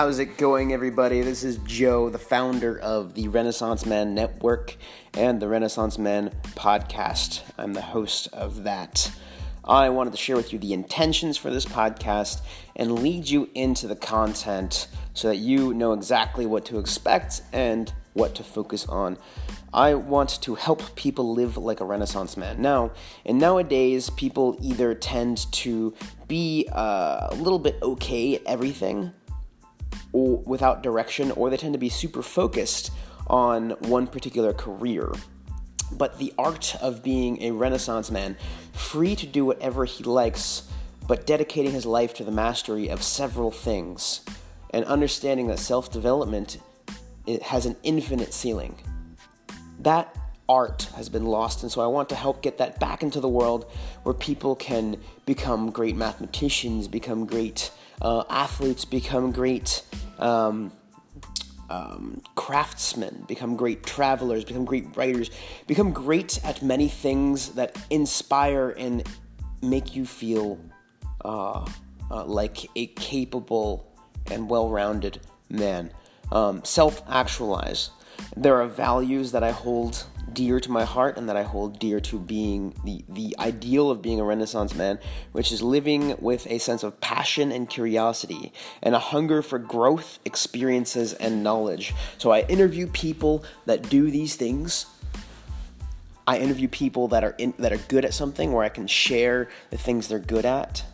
How's it going, everybody? This is Joe, the founder of the Renaissance Man Network and the Renaissance Man Podcast. I'm the host of that. I wanted to share with you the intentions for this podcast and lead you into the content so that you know exactly what to expect and what to focus on. I want to help people live like a Renaissance man. Nowadays, people either tend to be a little bit okay at everything or without direction, or they tend to be super focused on one particular career. But the art of being a Renaissance man, free to do whatever he likes, but dedicating his life to the mastery of several things, and understanding that self-development, it has an infinite ceiling. That art has been lost, and so I want to help get that back into the world where people can become great mathematicians, become great athletes, become great craftsmen, become great travelers, become great writers, become great at many things that inspire and make you feel like a capable and well-rounded man. Self-actualize. There are values that I hold dear to my heart and that I hold dear to being the ideal of being a Renaissance man, which is living with a sense of passion and curiosity and a hunger for growth, experiences, and knowledge. So I interview people that do these things. I interview people that are good at something where I can share the things they're good at.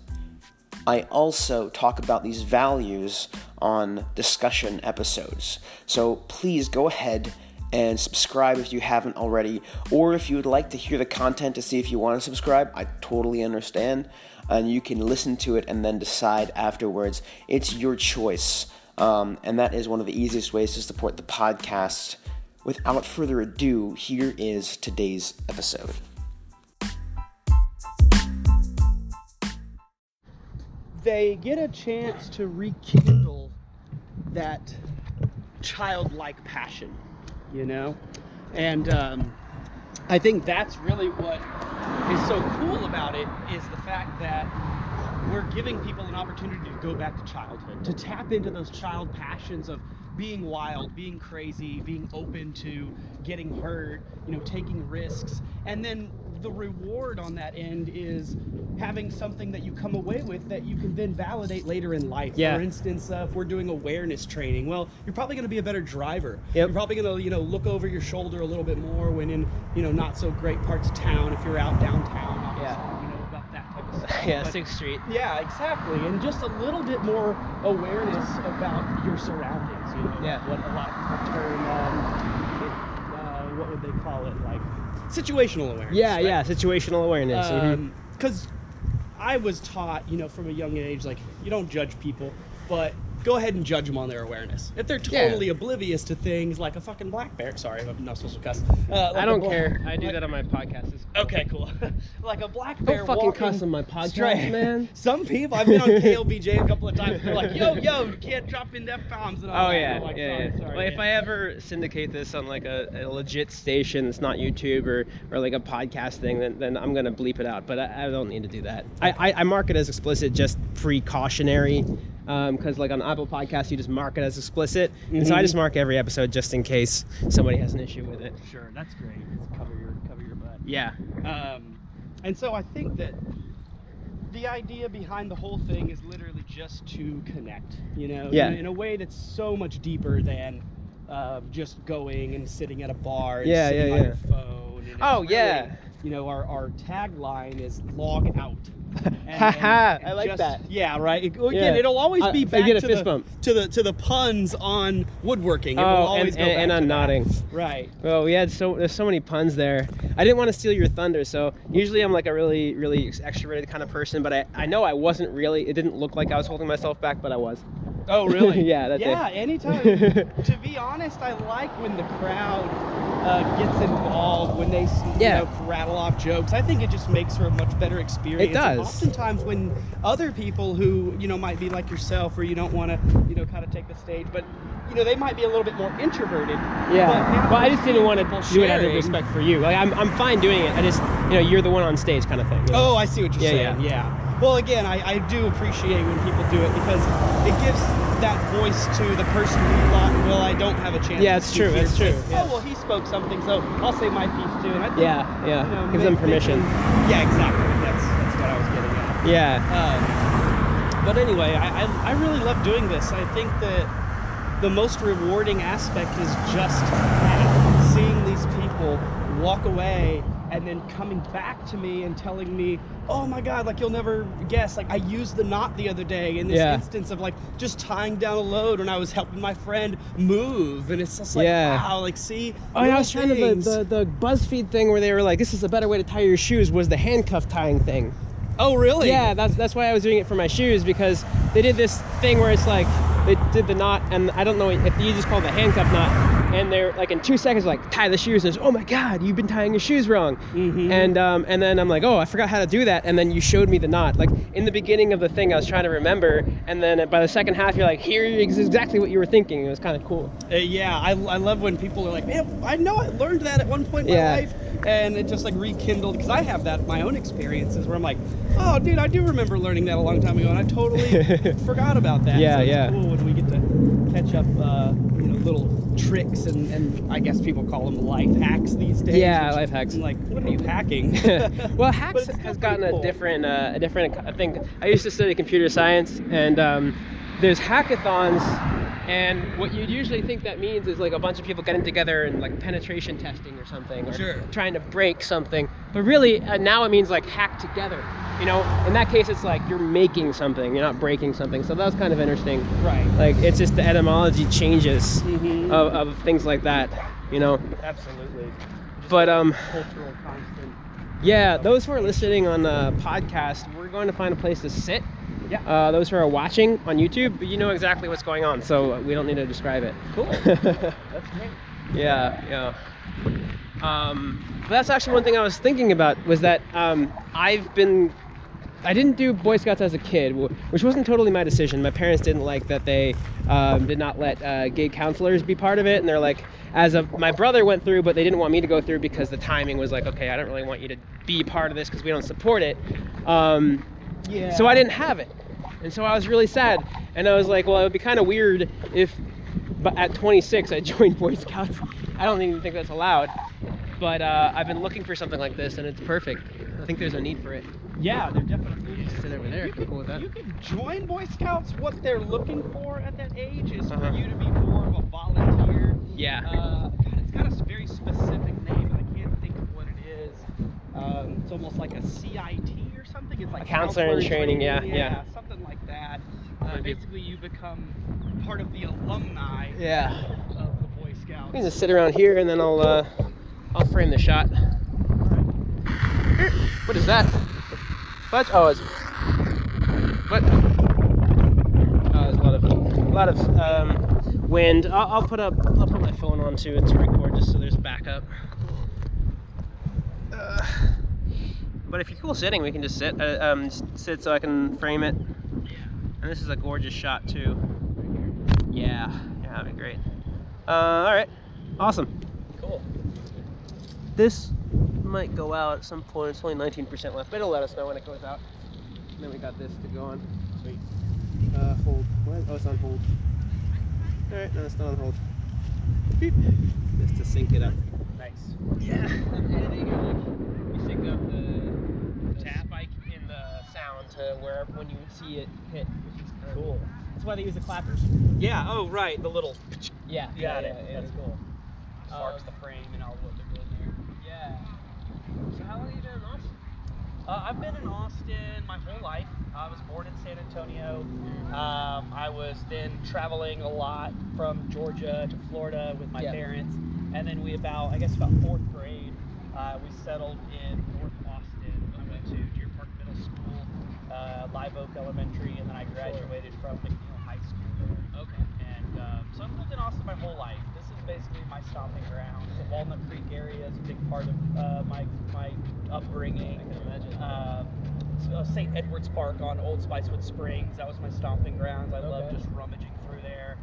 I also talk about these values on discussion episodes. So please go ahead and subscribe if you haven't already, or if you would like to hear the content to see if you want to subscribe, I totally understand. And you can listen to it and then decide afterwards. It's your choice. And that is one of the easiest ways to support the podcast. Without further ado, here is today's episode. They get a chance to rekindle that childlike passion, you know? And I think that's really what is so cool about it, is the fact that we're giving people an opportunity to go back to childhood, to tap into those child passions of being wild, being crazy, being open to getting hurt, you know, taking risks. And then the reward on that end is having something that you come away with that you can then validate later in life. Yeah. For instance, if we're doing awareness training, well, you're probably going to be a better driver. Yep. You're probably going to, you know, look over your shoulder a little bit more when in, you know, not so great parts of town, if you're out downtown. Yeah. You know about that type of stuff. Yeah, 6th Street. Yeah, exactly. And just a little bit more awareness about your surroundings, you know. Yeah. What a lot of turn what would they call it, like situational awareness. Yeah, right? Yeah, situational awareness. Because I was taught, you know, from a young age, like, you don't judge people, but go ahead and judge them on their awareness. If they're totally oblivious to things like a fucking black bear, sorry, I'm not supposed to cuss. Like I don't care. I do that on my podcast. Okay, cool. Like a black bear. Don't fucking cuss on my podcast, man. Some people, I've been on KLBJ a couple of times, they're like, yo, you can't drop in F-bombs. And all yeah. Sorry, like, if I ever syndicate this on like a legit station that's not YouTube or like a podcast thing, then I'm going to bleep it out. But I don't need to do that. I mark it as explicit, just precautionary. Because like on Apple Podcasts, you just mark it as explicit, and so I just mark every episode just in case somebody has an issue with it. Sure, that's great. It's cover your butt. Yeah. And so I think that the idea behind the whole thing is literally just to connect, you know, in a way that's so much deeper than just going and sitting at a bar and sitting on your phone. And you know, our tagline is log out. Haha! I like that. Yeah, right. It'll always be back to the puns on woodworking. And on nodding. Right. Well, we had there's so many puns there. I didn't want to steal your thunder, so usually I'm like a really, really extroverted kind of person, but I know I wasn't really. It didn't look like I was holding myself back, but I was. Oh, really? Yeah, anytime. To be honest, I like when the crowd gets involved, when they rattle off jokes. I think it just makes for a much better experience. It does. And oftentimes when other people who, you know, might be like yourself, or you don't want to, you know, kind of take the stage, but, you know, they might be a little bit more introverted. Yeah. But I just didn't want to do it out of respect for you. Like, I'm fine doing it. I just, you know, you're the one on stage kind of thing. You know? Oh, I see what you're saying. Yeah. Well, again, I do appreciate when people do it because it gives that voice to the person who thought, well, I don't have a chance. Yeah, it's true. It's true. Yeah. Oh, well, he spoke something, so I'll say my piece too. And I think, you know, gives them permission. Yeah, exactly. That's what I was getting at. Yeah. But anyway, I really love doing this. I think that the most rewarding aspect is just that, seeing these people walk away and then coming back to me and telling me, oh my God, like, you'll never guess, like, I used the knot the other day in this instance of, like, just tying down a load when I was helping my friend move, and it's just like, wow, like, see. Oh, and I was trying to the BuzzFeed thing where they were like, this is a better way to tie your shoes, was the handcuff tying thing. Oh, really? Yeah, that's why I was doing it for my shoes, because they did this thing where it's like, they did the knot, and I don't know if you just call it the handcuff knot, and they're like, in 2 seconds, like, tie the shoes, and it's, oh my God, you've been tying your shoes wrong. Mm-hmm. And then I'm like, oh, I forgot how to do that, and then you showed me the knot. Like, in the beginning of the thing, I was trying to remember, and then by the second half, you're like, here is exactly what you were thinking. It was kind of cool. Yeah, I love when people are like, man, I know I learned that at one point in my life, and it just, like, rekindled, because I have that, my own experiences, where I'm like, oh, dude, I do remember learning that a long time ago, and I totally forgot about that. Yeah, so it's cool when we get to catch up, you know, little tricks and I guess people call them life hacks these days. Yeah, life hacks. I'm like, what are you hacking? Well, hacks has gotten a different. I think I used to study computer science, and there's hackathons. And what you'd usually think that means is, like, a bunch of people getting together and, like, penetration testing or something, or trying to break something. But really, now it means, like, hack together. You know, in that case, it's like you're making something, you're not breaking something. So that was kind of interesting. Right. Like, it's just the etymology changes of things like that, you know. Absolutely. Just but, cultural constant. Yeah, those who are listening on the podcast, we're going to find a place to sit. Yeah. Those who are watching on YouTube, you know exactly what's going on, so we don't need to describe it. Cool. That's great. Yeah, yeah. But that's actually one thing I was thinking about, was that I didn't do Boy Scouts as a kid, which wasn't totally my decision. My parents didn't like that they did not let gay counselors be part of it, and they're like, my brother went through, but they didn't want me to go through because the timing was like, okay, I don't really want you to be part of this because we don't support it. Yeah. So I didn't have it, and so I was really sad, and I was like, well, it would be kind of weird if at 26 I joined Boy Scouts. I don't even think that's allowed, but I've been looking for something like this, and it's perfect. I think there's a need for it. Yeah, there definitely is. Sit over there. Cool with that. You can join Boy Scouts. What they're looking for at that age is for you to be more of a volunteer. Yeah. God, it's got a very specific name, and I can't think of what it is. It's almost like a CIT or something. It's like a counselor in training, yeah, something like that. Basically, you become part of the alumni of the Boy Scouts. We can just sit around here, and then I'll frame the shot. All right. What is that? Fudge? Oh, it's what? Oh, there's a lot of wind. I'll put my phone on too to record, just so there's a backup. But if you're cool sitting, we can just sit. Sit so I can frame it. Yeah. And this is a gorgeous shot too. Yeah, that'd be great. All right, awesome. Cool. This might go out at some point. It's only 19% left, but it'll let us know when it goes out. And then we got this to go on. Sweet. Hold. What? Oh, it's on hold. All right, no, it's not on hold. Beep. Just to sync it up. Nice. Yeah. You sync up the spike in the sound to wherever when you see it hit, which is cool. That's why they use the clappers. Yeah. Oh, right. The little. Yeah. Got it. That's cool. Marks the frame and all what they're doing there. Yeah. So how long have you been in Austin? I've been in Austin my whole life. I was born in San Antonio. I was then traveling a lot from Georgia to Florida with my parents. And then about fourth grade, we settled in North Austin. I went to Deer Park Middle School, Live Oak Elementary, and then I graduated from McNeil High School there. Okay. And so I've lived in Austin my whole life. This is basically my stomping ground. The Walnut Creek area is a big part of my upbringing. I can imagine. St. Edwards Park on Old Spicewood Springs, that was my stomping grounds. I love just rummaging through there.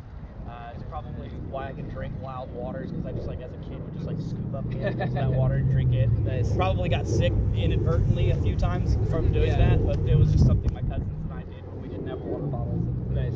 It's probably why I can drink wild waters, because I just, like, as a kid, would just, like, scoop up that water and drink it. Nice. Probably got sick inadvertently a few times from doing that, but it was just something my cousins and I did when we didn't have water bottles. Nice.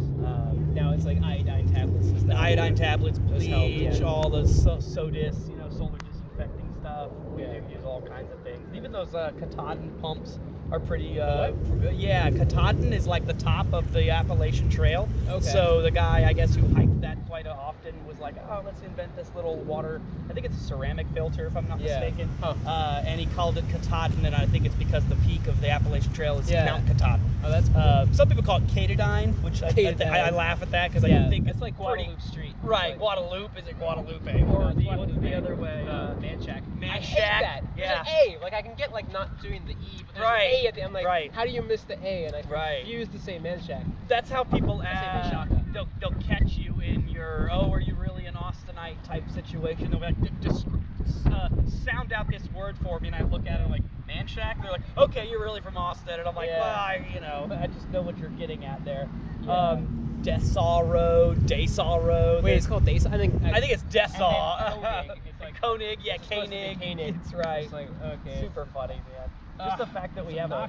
Now it's like iodine tablets. The iodine tablets, bleach, all the sodas, solar disinfecting stuff. We do use all kinds of things. Even those Katadyn pumps are pretty Katadyn is like the top of the Appalachian Trail. Okay. So the guy, I guess, who hiked that quite often was like, oh, let's invent this little water, I think it's a ceramic filter if I'm not mistaken. Huh. And he called it Katadyn, and I think it's because the peak of the Appalachian Trail is Mount Katadyn. Oh, that's cool. Some people call it Katadyn, which I laugh at that because I think it's like Guadalupe Street. Right, like, Guadalupe isn't Guadalupe. Or the other way, Manchac. I hate that. Yeah. There's an A. Like, I can get, like, not doing the E, but there's an A at the end. Like, how do you miss the A? And I refuse to say Manchac. That's how people ask. They'll catch you in your, are you really an Austinite type situation? They'll be like, sound out this word for me. And I look at it, I'm like, Manchac? They're like, okay, you're really from Austin. And I'm like, I just know what you're getting at there. Yeah. Desaw Road. Wait, it's called Desaw? I think it's Desaw. Koenig, Koenig. It's right. It's like, okay. Super funny, man. Just the fact that we have a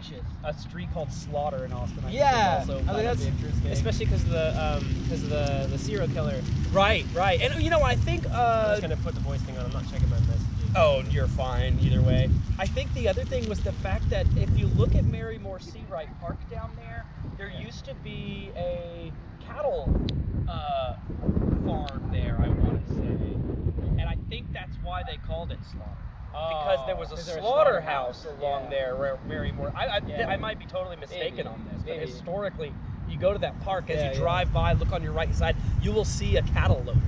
street called Slaughter in Austin, I think that's interesting, especially because of the serial killer. Right. And I think I was gonna put the voice thing on. I'm not checking my messages. Oh, you're fine. Either way, I think the other thing was the fact that if you look at Mary Moore Seawright Park down there, there used to be a cattle farm there, I want to say, and I think that's why they called it Slaughter. Because there was a slaughterhouse along there where Mary Moore... I might be totally mistaken on this, but historically, you go to that park, as you drive by, look on your right side, you will see a cattle loader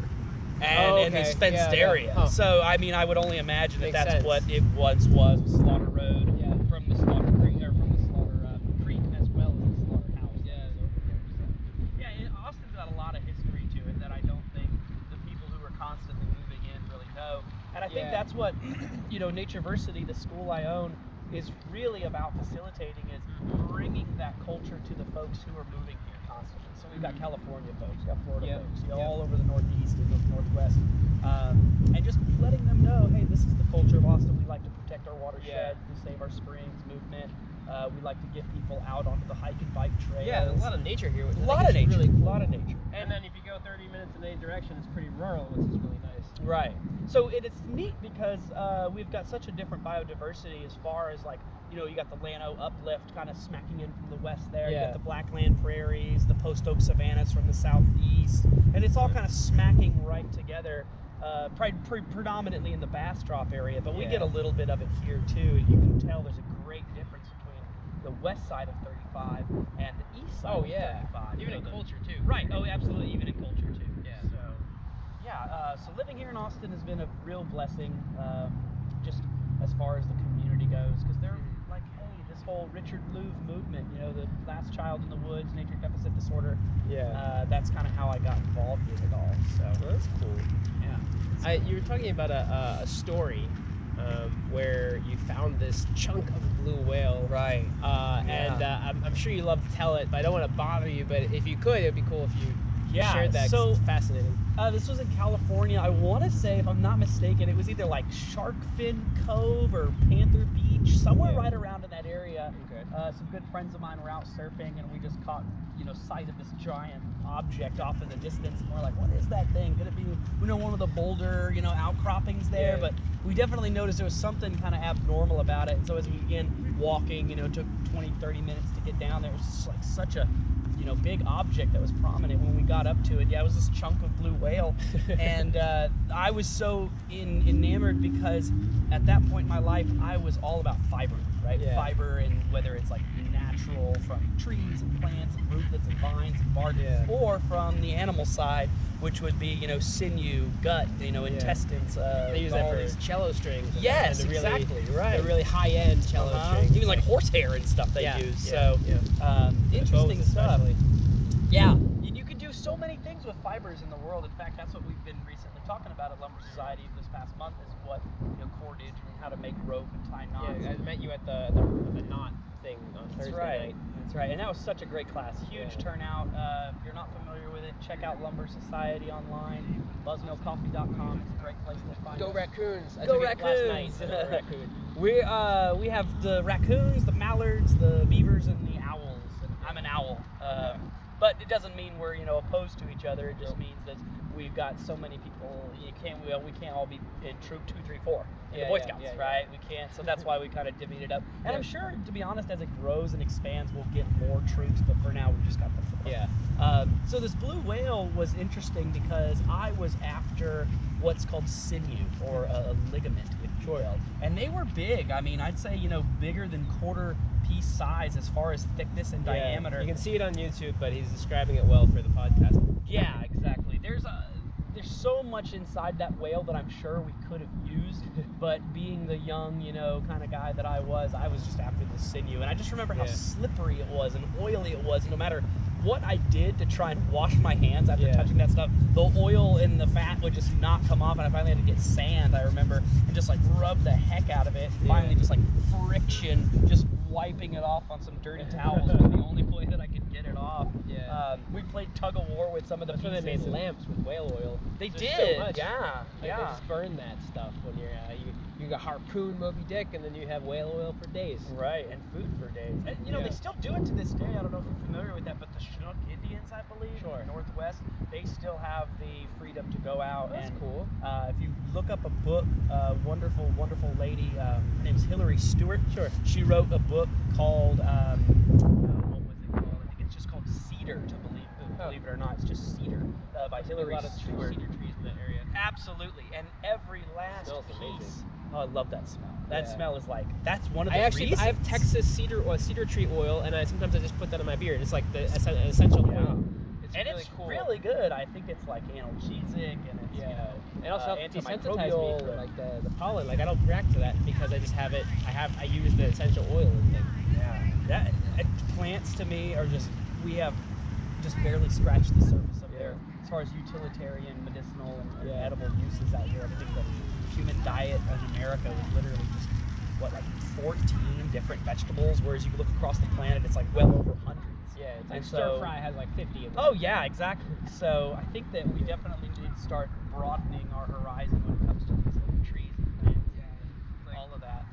and this fenced area. Huh. So, I would only imagine that that's what it once was Slaughter Road from the Slaughter Creek, or from the Slaughter Creek, as well as the slaughterhouse. Austin's got a lot of history to it that I don't think the people who are constantly moving in really know. And I think that's what, Natureversity, the school I own, is really about facilitating, is bringing that culture to the folks who are moving here constantly. So we've got California folks, we've got Florida folks, all over the Northeast and the Northwest, and just letting them know, hey, this is the culture of Austin. We like to protect our watershed, we save our springs movement. We like to get people out onto the hike and bike trails. Yeah, there's a lot of nature here. A lot of nature. Really cool. A lot of nature. And then if you go 30 minutes in any direction, it's pretty rural, which is really nice. Right. So it's neat because we've got such a different biodiversity as far as, like, you got the Llano Uplift kind of smacking in from the west there. Yeah. You got the Blackland Prairies, the Post Oak Savannas from the southeast. And it's all kind of smacking right together. Predominantly in the Bastrop area, but we get a little bit of it here too. And you can tell there's a great difference between the west side of 35 and the east side of 35. Even in culture too. Right. Oh, absolutely. Even in culture too. Yeah. So, so living here in Austin has been a real blessing, just as far as the community goes, because they're like, hey, this whole Richard Louv movement, the last child in the woods, nature deficit disorder. Yeah. That's kind of how I got involved with it all. So that's cool. Yeah. You were talking about a story where you found this chunk of blue whale. Right. And I'm sure you love to tell it, but I don't want to bother you. But if you could, it would be cool if you shared that. So it's fascinating. This was in California. I want to say, if I'm not mistaken, it was either like Sharkfin Cove or Panther Beach, somewhere right around in that area. Okay. Some good friends of mine were out surfing, and we just caught sight of this giant object off in the distance, and we're like, what is that thing? Could it be one of the boulder outcroppings there? Yeah. But we definitely noticed there was something kind of abnormal about it. And so as we began walking, it took 20-30 minutes to get down there. It was just like such a big object that was prominent when we got up to it. Yeah, it was this chunk of blue whale. And I was so enamored because at that point in my life, I was all about fiber, right? Yeah. Fiber, and whether it's like natural from trees and plants and rootlets and vines and bark, or from the animal side, which would be, sinew, gut, intestines. They use that for these cello strings. Yes, exactly, right. They're really high-end cello strings. Even like horsehair and stuff they use. Interesting stuff. Yeah, you can do so many things with fibers in the world. In fact, that's what we've been recently talking about at Lumber Society this past month, is what cordage and how to make rope and tie knots. Yeah, I met you at the knot thing on Thursday night. That's right, and that was such a great class. Huge turnout. If you're not familiar with it, check out Lumber Society online. buzzmillcoffee.com. It's a great place to find Go Raccoons! Go Raccoons! Go Raccoons! We have the raccoons, the mallards, the beavers, and the owls. And I'm an owl. But it doesn't mean we're, you know, opposed to each other. It just means that we've got so many people. We can't all be in troop 2, 3, 4 in the Boy Scouts, right? Yeah. We can't. So that's why we kind of divvied it up. And I'm sure, to be honest, as it grows and expands, we'll get more troops. But for now, we've just got the 4. Yeah. So this blue whale was interesting because I was after what's called sinew, or a ligament, if you will. And they were big. I mean, I'd say, you know, bigger than quarter piece size as far as thickness and diameter. You can see it on YouTube, but he's describing it well for the podcast. Yeah, exactly. There's so much inside that whale that I'm sure we could have used, but being the young, you know, kind of guy that I was just after the sinew. And I just remember how slippery it was and oily it was. No matter what I did to try and wash my hands after touching that stuff, the oil and the fat would just not come off, and I finally had to get sand, I remember, and just like rub the heck out of it. Finally just like friction, just wiping it off on some dirty towels was the only way that I could get it off. Yeah. We played tug of war with some of the people that made lamps with whale oil. They did. So much. Yeah. Like they just burn that stuff when you're you got harpoon Moby Dick, and then you have whale oil for days. Right, and food for days. And you know, they still do it to this day. I don't know if you're familiar with that, but the Chinook Indians, I believe, in the Northwest, they still have the freedom to go out. That's cool. If you look up a book, wonderful, wonderful lady, her name's Hillary Stewart. Sure. She wrote a book called, what was it called? I think it's just called Cedar, believe it or not. It's just Cedar by Hillary Stewart. A lot of cedar trees in that area. Absolutely, and every last piece. Amazing. Oh, I love that smell. That smell is like, that's one of the reasons. I have Texas cedar tree oil, and sometimes I just put that in my beer. It's like the essential oil. It's really good. I think it's like analgesic, and it's, you know. It also helps desensitize me for like the pollen. Like I don't react to that because I just have it, I use the essential oil. And yeah. Plants to me are just, we have just barely scratched the surface of there as far as utilitarian, medicinal, and edible uses out here. I think that human diet in America was literally just, like 14 different vegetables, whereas you look across the planet, it's like well over hundreds. Yeah, it's like stir-fry has like 50 of them. Oh, yeah, exactly. So I think that we definitely need to start broadening our horizon when it comes to these little trees and plants and all of that.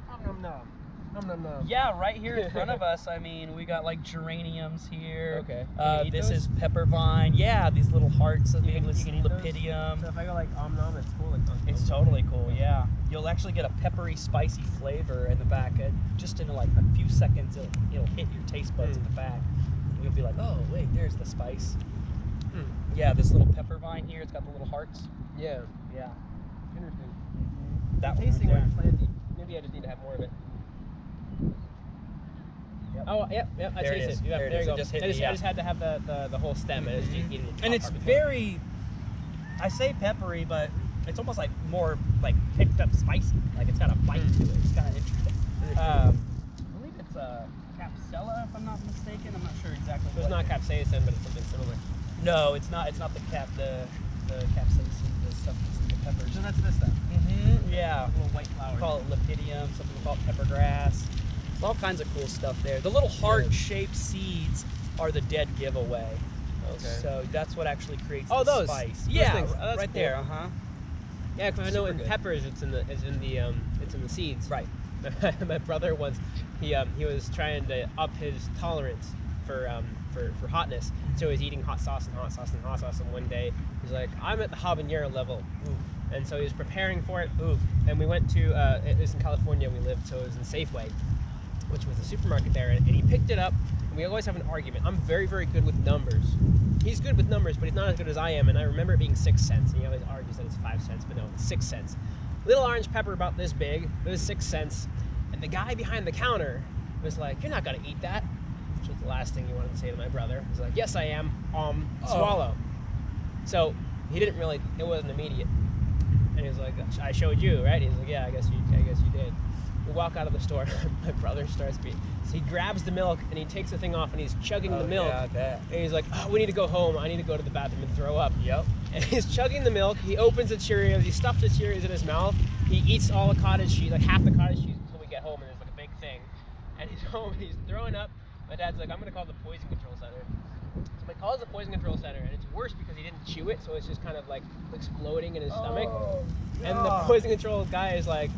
Nom, nom, nom. Yeah, right here in front of us. I mean, we got like geraniums here. Okay. This is pepper vine. Yeah, these little hearts of English lepidium. So if I go like om nom, it's cool. It's totally cool. Yeah. You'll actually get a peppery, spicy flavor in the back. Just in like a few seconds, it'll hit your taste buds at the back. And you'll be like, oh wait, there's the spice. Yeah, this little pepper vine here. It's got the little hearts. Yeah. Yeah. Interesting. That tasting one right there. Maybe I just need to have more of it. Yep. Oh, yep. I taste it. There you go. I just had to have the whole stem. And it's very, I say peppery, but it's almost like more like picked up spicy. Like it's got a bite to it. It's kind of interesting. I believe it's capsella, if I'm not mistaken. I'm not sure exactly. It's not capsaicin, but it's something similar. No, it's not. It's not the capsaicin, the substance in the pepper. So that's this stuff. Mm-hmm. Yeah. A little white flower. We call it lepidium. Some people call it pepper grass. All kinds of cool stuff there. The little heart-shaped seeds are the dead giveaway. Okay. So that's what actually creates the spice. Yeah, that's right there. Uh-huh. Yeah, because I know in peppers it's in the seeds. Right. My brother once he was trying to up his tolerance for hotness, so he was eating hot sauce and hot sauce and hot sauce. And one day he's like, I'm at the habanero level. Ooh. And so he was preparing for it. Ooh. And we went to it was in California we lived, so it was in Safeway, which was a supermarket there, and he picked it up, and we always have an argument. I'm very, very good with numbers. He's good with numbers, but he's not as good as I am, and I remember it being 6 cents, and he always argues that it's 5 cents, but no, it's 6 cents. Little orange pepper about this big, it was 6 cents, and the guy behind the counter was like, you're not gonna eat that, which was the last thing he wanted to say to my brother. He's like, yes, I am, swallow. So he didn't really, it wasn't immediate. And he was like, I showed you, right? He's like, yeah, I guess you did. We walk out of the store. My brother starts beating. So he grabs the milk and he takes the thing off and he's chugging the milk. Yeah, I bet. And he's like, "Oh, we need to go home. I need to go to the bathroom and throw up." Yep. And he's chugging the milk. He opens the Cheerios. He stuffs the Cheerios in his mouth. He eats all the cottage cheese, like half the cottage cheese, until we get home. And it's like a big thing. And he's home. He's throwing up. My dad's like, "I'm gonna call the poison control center." So he calls the poison control center, and it's worse because he didn't chew it, so it's just kind of like exploding in his stomach. Yeah. And the poison control guy is like,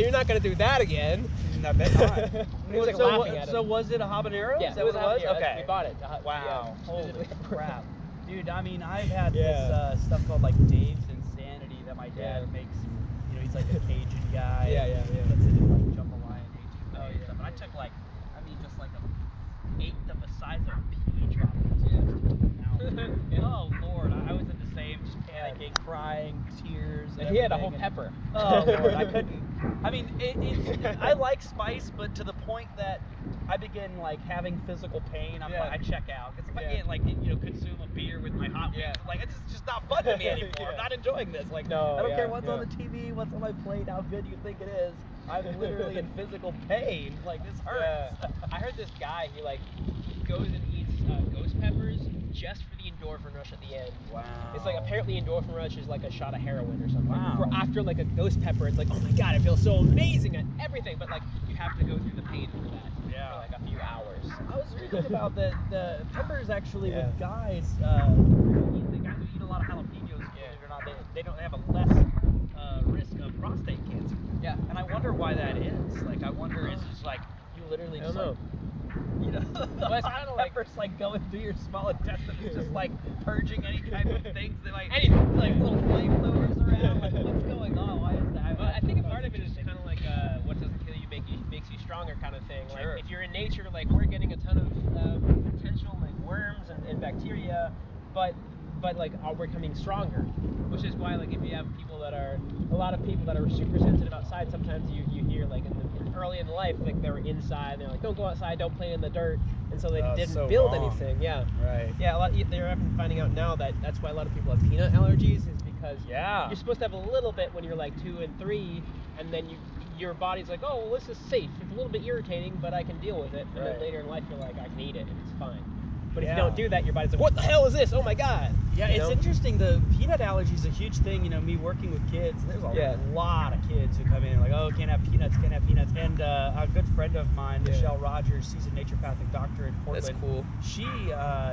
you're not going to do that again. I bet not. Well, like so, so was it a habanero? Yeah, it was a habanero. Okay. We bought it. Wow. Yeah. Holy crap. Dude, I mean, I've had this stuff called like Dave's Insanity that my dad makes. You know, he's like a Cajun guy. Puts it in like jambalaya and stuff. And I took like, I mean, just like an eighth of the size of a pea drop. Oh Lord, I was in the same, just panicking, crying, tears. And he had a whole pepper. Oh Lord, I couldn't. I mean, I like spice, but to the point that I begin like having physical pain. I'm like, I check out. It's like I can't like consume a beer with my hot wings. Like it's just not fun to me anymore. I'm not enjoying this. Like I don't care what's on the TV, what's on my plate, how good you think it is. I'm literally in physical pain. Like this hurts. I heard this guy. He like goes and eats ghost peppers just for the endorphin rush at the end. Wow. It's like apparently endorphin rush is like a shot of heroin or something. Wow. For after like a ghost pepper, it's like, oh my god, it feels so amazing and everything, but like you have to go through the pain for that. Yeah. For like a few hours. I was reading about the peppers actually with guys, the guys who eat a lot of jalapenos, believe it or not, they don't have a less risk of prostate cancer. Yeah. And I wonder why that is. Like I wonder is it's like you literally just like you know, it's kind of like first like going through your small intestine, it's just like purging any type of things that like anything, like little flamethrowers around. Like what's going on? Why is that? But I think part of it is kind of like what doesn't kill you makes you stronger kind of thing. Sure. Like if you're in nature, like we're getting a ton of potential like worms and bacteria, but like we're becoming stronger, which is why like if you have people that are a lot of people that are super sensitive outside, sometimes you hear like early in life like they were inside, they're like don't go outside, don't play in the dirt, and so they didn't build anything. They're finding out now that that's why a lot of people have peanut allergies is because you're supposed to have a little bit when you're like 2 and 3, and then your body's like, oh well, this is safe, it's a little bit irritating but I can deal with it, and then later in life you're like I can eat it and it's fine. But if you don't do that, your body's like, what the hell is this? Oh my god. Yeah, it's interesting. The peanut allergy is a huge thing. You know, me working with kids, there's a lot of kids who come in and like, oh, can't have peanuts. And a good friend of mine, Michelle Rogers, she's a naturopathic doctor in Portland. That's cool. She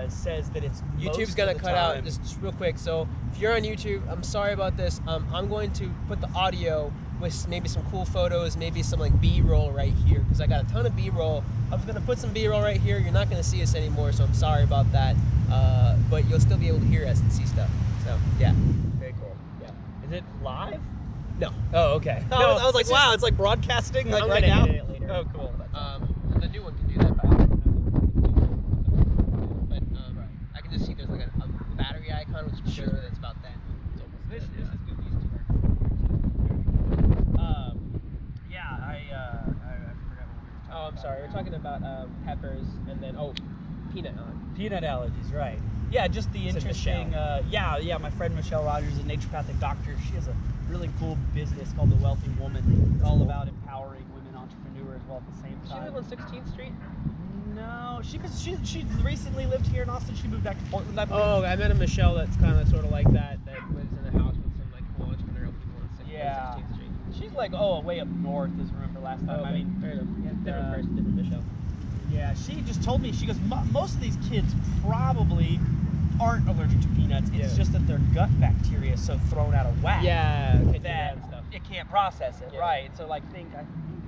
says that it's YouTube's going to cut out, just real quick. So if you're on YouTube, I'm sorry about this. I'm going to put the audio with maybe some cool photos, maybe some like B-roll right here, because I got a ton of B-roll. I was going to put some B-roll right here. You're not going to see us anymore, so I'm sorry about that. But you'll still be able to hear us and see stuff. So, yeah. Very cool. Yeah. Is it live? No. Oh, okay. No, I was like, wow, it's like broadcasting like right now. Edit it later. Oh, cool. The new one can do that, but I don't know. But I can just see there's like a battery icon, which shows me that it's about that. It's almost this is good. These two are Oh, I'm sorry. We're talking about peppers and then peanut allergies, right? Yeah, just the interesting. My friend Michelle Rogers, a naturopathic doctor, she has a really cool business called The Wealthy Woman. It's all about empowering women entrepreneurs while at the same time. She live on 16th Street? No, she recently lived here in Austin. She moved back to Portland. I met a Michelle that's kind of sort of like that lives in a house with some like cool entrepreneurial people on 16th Street. She's like, way up north, as I remember last time. I mean, different person, different Michelle. Yeah, she just told me, she goes, most of these kids probably aren't allergic to peanuts. It's just that their gut bacteria is so thrown out of whack. Yeah, that it can't process it, right? So, like, I think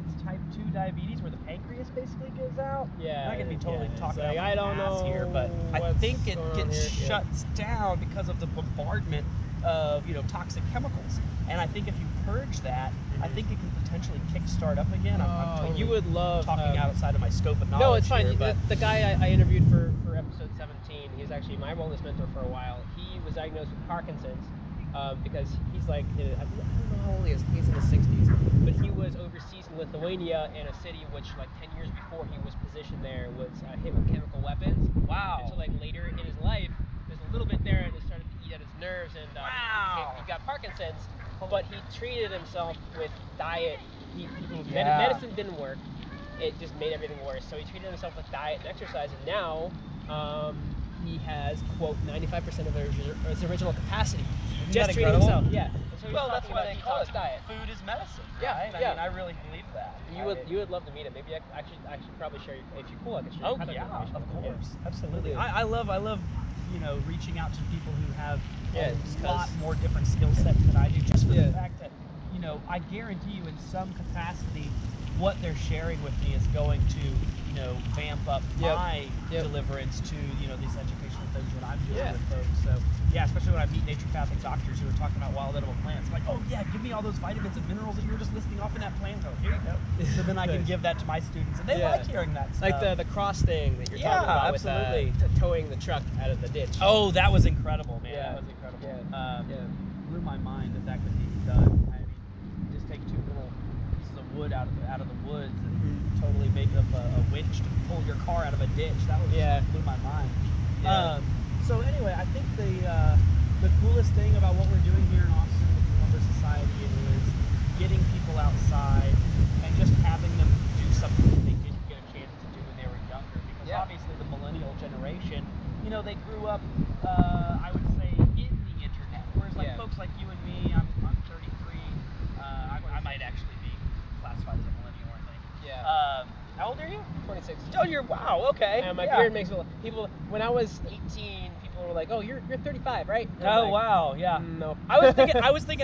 it's type 2 diabetes where the pancreas basically gives out. Yeah. I'm not going to be totally talking about I don't know here, but I think it gets shuts down because of the bombardment of toxic chemicals. And I think if you purge that, I think it can potentially kickstart up again. I'm totally you would love talking outside of my scope of knowledge. No, it's fine. Here, the guy I interviewed for episode 17, he was actually my wellness mentor for a while. He was diagnosed with Parkinson's because he's like, I don't know how old he is. He's in his 60s, but he was overseas in Lithuania in a city which, like 10 years before he was positioned there, was hit with chemical weapons. Wow. And so, like later in his life, there's a little bit there, and it started to eat at his nerves, and he got Parkinson's. But he treated himself with diet. Medicine didn't work. It just made everything worse. So he treated himself with diet and exercise. And now he has, quote, 95% of his original capacity. Isn't just treating himself. Yeah. So that's why they call it diet. Food is medicine. Yeah. Right? I mean, I really believe that. You would love to meet him. Maybe I should probably share your, if you're cool, I could share your contact information. Of course. Yeah. Absolutely. I love reaching out to people who have a lot more different skill sets than I do, just for the fact that I guarantee you in some capacity what they're sharing with me is going to, you know, vamp up my deliverance to, you know, these educational things that I'm doing with folks. So, yeah, especially when I meet naturopathic doctors who are talking about wild edible plants. I'm like, oh, yeah, give me all those vitamins and minerals that you were just listing off in that plant. Oh, here you go. So then I can give that to my students, and they like hearing that stuff. Like the cross thing that you're talking about with towing the truck out of the ditch. Oh, that was incredible, man. Yeah. That was incredible. Yeah. Blew my mind that that could be done. I mean, just take two little pieces of wood out of the woods and totally make up a winch to pull your car out of a ditch. That was just blew my mind. Yeah. So anyway, I think the coolest thing about what we're doing here in Austin with the Lumber Society is getting people outside and just having them do something that they didn't get a chance to do when they were younger. Because obviously the millennial generation, you know, they grew up, I would say, in the internet. Whereas like folks like you and me, I'm 33. I might actually be classified as a millennial, I think. Yeah. How old are you? 26. Oh, you're okay. And my beard makes me look. People, when I was 18, people were like, "Oh, you're 35, right?" And oh, like, wow, yeah. No. I was thinking.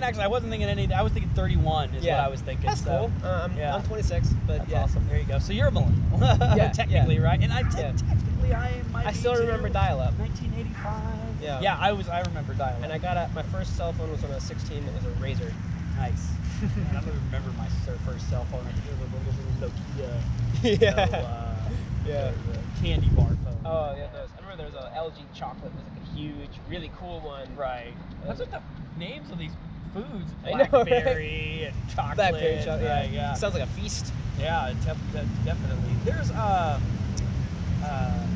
Actually, I wasn't thinking anything. I was thinking 31 is what I was thinking. That's so cool. I'm 26, but that's awesome. There you go. So you're a millennial, technically, right? And I technically I am. I still remember dial-up. 1985. Yeah. Yeah, I was. I remember dial-up. And I got my first cell phone was when I was 16. It was a Razor. Nice. And I don't remember my first cell phone. I think it was a little Nokia. Candy bar phone. Oh, yeah, those. I remember there was an LG chocolate. It was like a huge, really cool one. Right. That's what the names of these foods. Blackberry and chocolate. Blackberry and chocolate. Yeah. Sounds like a feast. Yeah, definitely. There's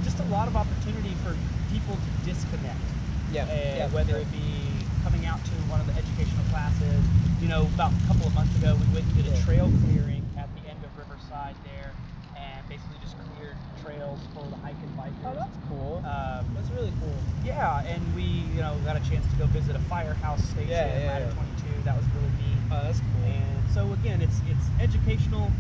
just a lot of opportunity for people to disconnect. Yeah. Whether it be coming out to one of the educational classes. You know, about a couple of months ago, we went and did a trail clearing at the end of Riverside there. Basically just cleared trails for the hike and bikers. Oh, that's cool. That's really cool. Yeah, and we, you know, got a chance to go visit a firehouse station at Ladder 22. That was really neat. Oh, that's cool. And so again, it's educational,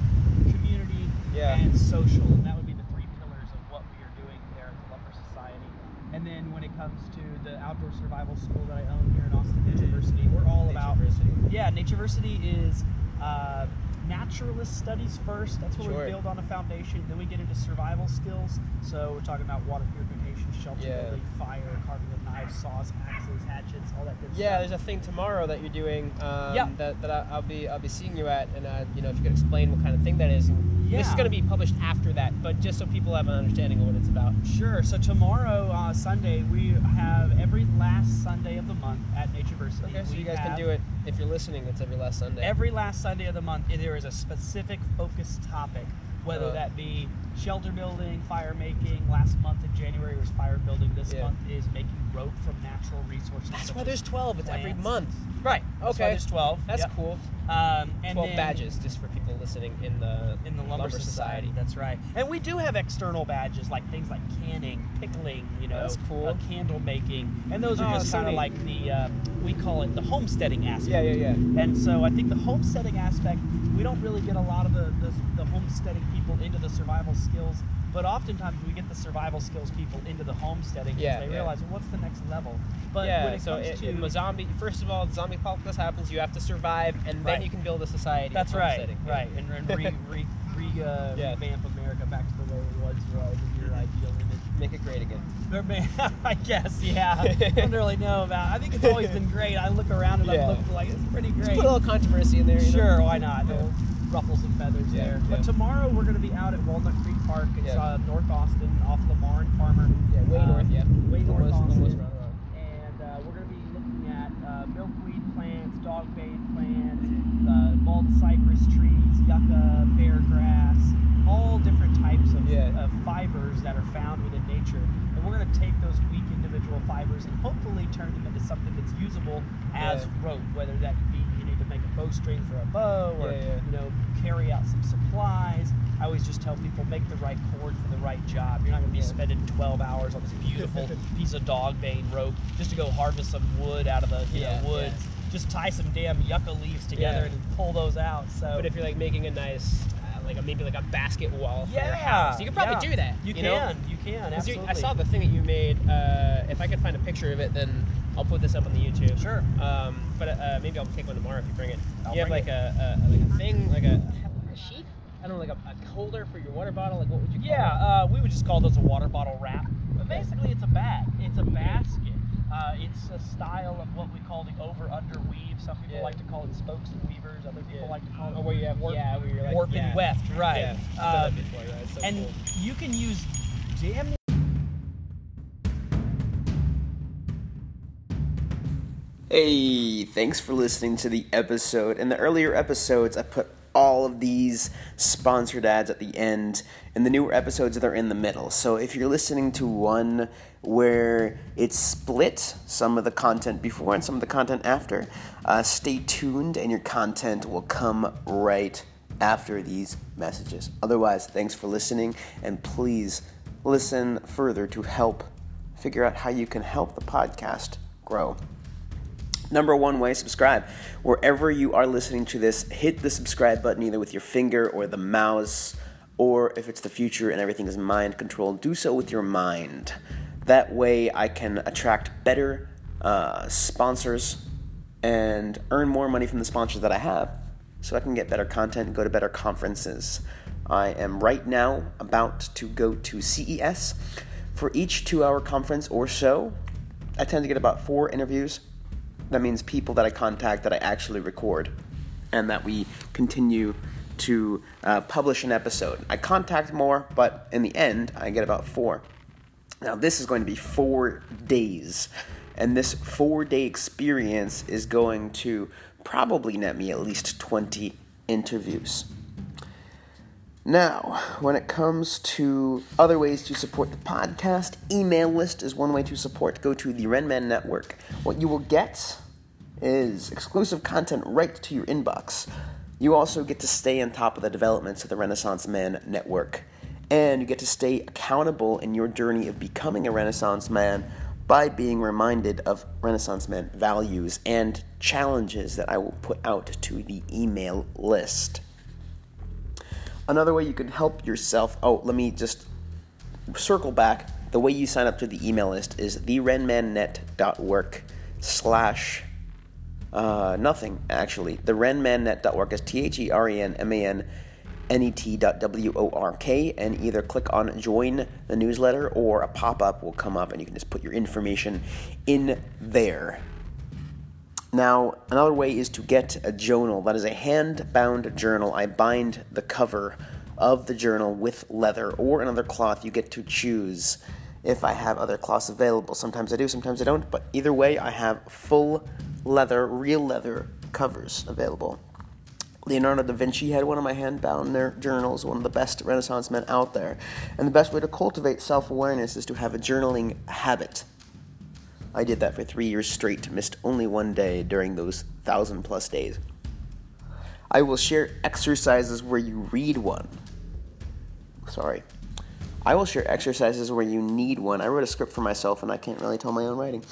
community, and social, and that would be the three pillars of what we are doing there at the Lumber Society. And then when it comes to the outdoor survival school that I own here in Austin, Natureversity, we're all about Natureversity. Yeah, Natureversity is naturalist studies first. That's where we build on a foundation. Then we get into survival skills. So we're talking about water purification, shelter building, fire, carving with knives, saws, axes, hatchets, all that good stuff. Yeah, there's a thing tomorrow that you're doing. That I'll be seeing you at, and you know, if you could explain what kind of thing that is. This is going to be published after that, but just so people have an understanding of what it's about. Sure. So tomorrow, Sunday, we have every last Sunday of the month at Natureversity. Okay, so you guys can do it. If you're listening, it's every last Sunday. Every last Sunday of the month, there is a specific focused topic, whether that be shelter building, fire making. Last month in January was fire building. This month is making rope from natural resources. That's why there's 12. It's every month. Right. Okay. That's why there's 12. That's cool. And 12 badges just for people listening in the Lumber Society. That's right. And we do have external badges like things like canning, pickling, you know, that's cool. Candle making, and those are just kind of like the we call it the homesteading aspect. Yeah. And so I think the homesteading aspect, we don't really get a lot of the homesteading people into the survival skills, but oftentimes we get the survival skills people into the homesteading because they realize, well, what's the next level? But when it comes to the zombie, first of all, the zombie apocalypse happens, you have to survive, and then you can build a society. That's right, and revamp America back to the way it was for your ideal image. Make it great again. I guess, I don't really know about it. I think it's always been great. I look around and I look like it's pretty great. Just put a little controversy in there. Sure, why not? Yeah. Ruffles and feathers there. But tomorrow we're going to be out at Walnut Creek Park. It's North Austin, off Lamar and Farmer. Yeah, way north. Way north Austin. And we're going to be looking at milkweed plants, dogbane plants, bald cypress trees, yucca, bear grass, all different types of fibers that are found within nature. And we're going to take those weak individual fibers and hopefully turn them into something that's usable as rope, whether that be make a bowstring for a bow, or you know, carry out some supplies. I always just tell people, make the right cord for the right job. You're not going to be spending 12 hours on this beautiful piece of dogbane rope just to go harvest some wood out of the woods. Just tie some damn yucca leaves together and pull those out. So, but if you're like making a nice, maybe a basket wall for your house, you could probably do that. You can absolutely. I saw the thing that you made. If I could find a picture of it, then I'll put this up on the YouTube. Sure. But maybe I'll take one tomorrow if you bring it. You have like a thing, like a sheath? I don't know, like a holder for your water bottle? Like, what would you call it? We would just call those a water bottle wrap. But basically, it's a bag. It's a basket. It's a style of what we call the over-under weave. Some people like to call it spokes and weavers. Other people like to call it... Oh, where you have warp, where you're like, warp and weft, right. Yeah. So and cool. You can use damn near... Hey, thanks for listening to the episode. In the earlier episodes, I put all of these sponsored ads at the end, and the newer episodes, they're in the middle. So if you're listening to one where it's split, some of the content before and some of the content after, stay tuned and your content will come right after these messages. Otherwise, thanks for listening, and please listen further to help figure out how you can help the podcast grow. Number one way, subscribe. Wherever you are listening to this, hit the subscribe button either with your finger or the mouse, or if it's the future and everything is mind controlled, do so with your mind. That way I can attract better sponsors and earn more money from the sponsors that I have so I can get better content and go to better conferences. I am right now about to go to CES. For each 2-hour conference or so, I tend to get about 4 interviews. That means people that I contact that I actually record and that we continue to publish an episode. I contact more, but in the end, I get about 4. Now, this is going to be 4 days, and this 4-day experience is going to probably net me at least 20 interviews. Now, when it comes to other ways to support the podcast, email list is one way to support. Go to the Ren Man Network. What you will get is exclusive content right to your inbox. You also get to stay on top of the developments of the Renaissance Man Network. And you get to stay accountable in your journey of becoming a Renaissance Man by being reminded of Renaissance Man values and challenges that I will put out to the email list. Another way you can help yourself, let me just circle back. The way you sign up to the email list is therenmannet.work /nothing, actually. Therenmannet.work is therenmannet.work, and either click on join the newsletter or a pop-up will come up and you can just put your information in there. Now, another way is to get a journal. That is a hand-bound journal. I bind the cover of the journal with leather or another cloth. You get to choose if I have other cloths available. Sometimes I do, sometimes I don't. But either way, I have full leather, real leather covers available. Leonardo da Vinci had one of my hand-bound journals, one of the best Renaissance men out there. And the best way to cultivate self-awareness is to have a journaling habit. I did that for 3 years straight, missed only one day during those 1,000+ days. I will share exercises where you read one. I will share exercises where you need one. I wrote a script for myself and I can't really tell my own writing.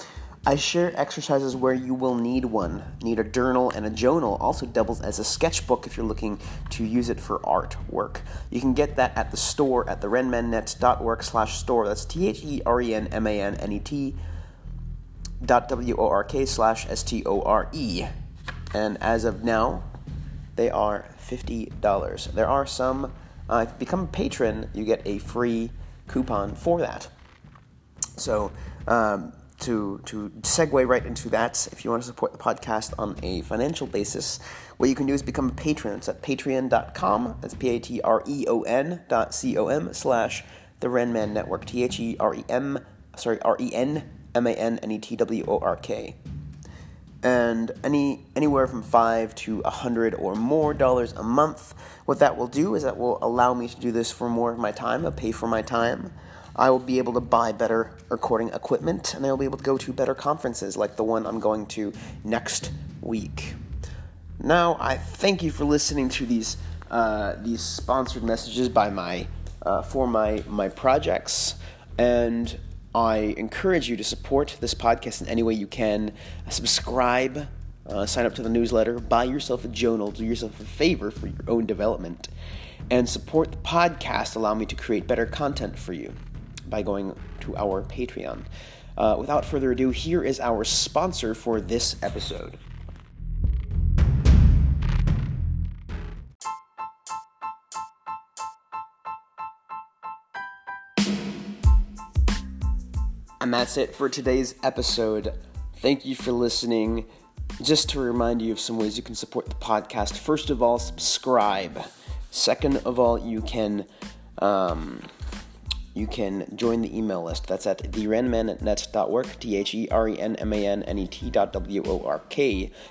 I share exercises where you will need one. Need a journal, and a journal also doubles as a sketchbook if you're looking to use it for artwork. You can get that at the store at therenmannet.work /store. That's therenmannet.work /store. And as of now, they are $50. There are some, if you become a patron, you get a free coupon for that. So to segue right into that, if you want to support the podcast on a financial basis, what you can do is become a patron. It's at patreon.com, that's patreon.com /therenmannetwork, RENMANNETWORK. And anywhere from $5 to $100 or more dollars a month. What that will do is that will allow me to do this for more of my time. I'll pay for my time. I will be able to buy better recording equipment, and I will be able to go to better conferences like the one I'm going to next week. Now, I thank you for listening to these sponsored messages by my for my projects, and I encourage you to support this podcast in any way you can. Subscribe, sign up to the newsletter, buy yourself a journal, do yourself a favor for your own development, and support the podcast. Allow me to create better content for you by going to our Patreon. Without further ado, here is our sponsor for this episode. And that's it for today's episode. Thank you for listening. Just to remind you of some ways you can support the podcast. First of all, subscribe. Second of all, you can join the email list. That's at therenmannet.work, therenmannet.work.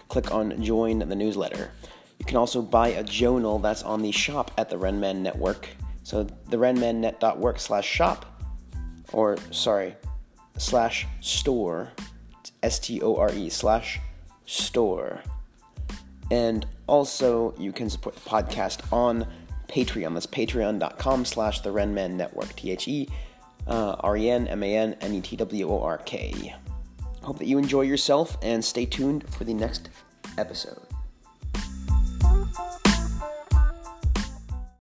Click on Join the Newsletter. You can also buy a journal that's on the shop at the Ren Man Network. So therenmannet.work/shop, or /store, /store. And also, you can support the podcast on Patreon. That's patreon.com/therenmannet, therenmannet. Hope that you enjoy yourself, and stay tuned for the next episode.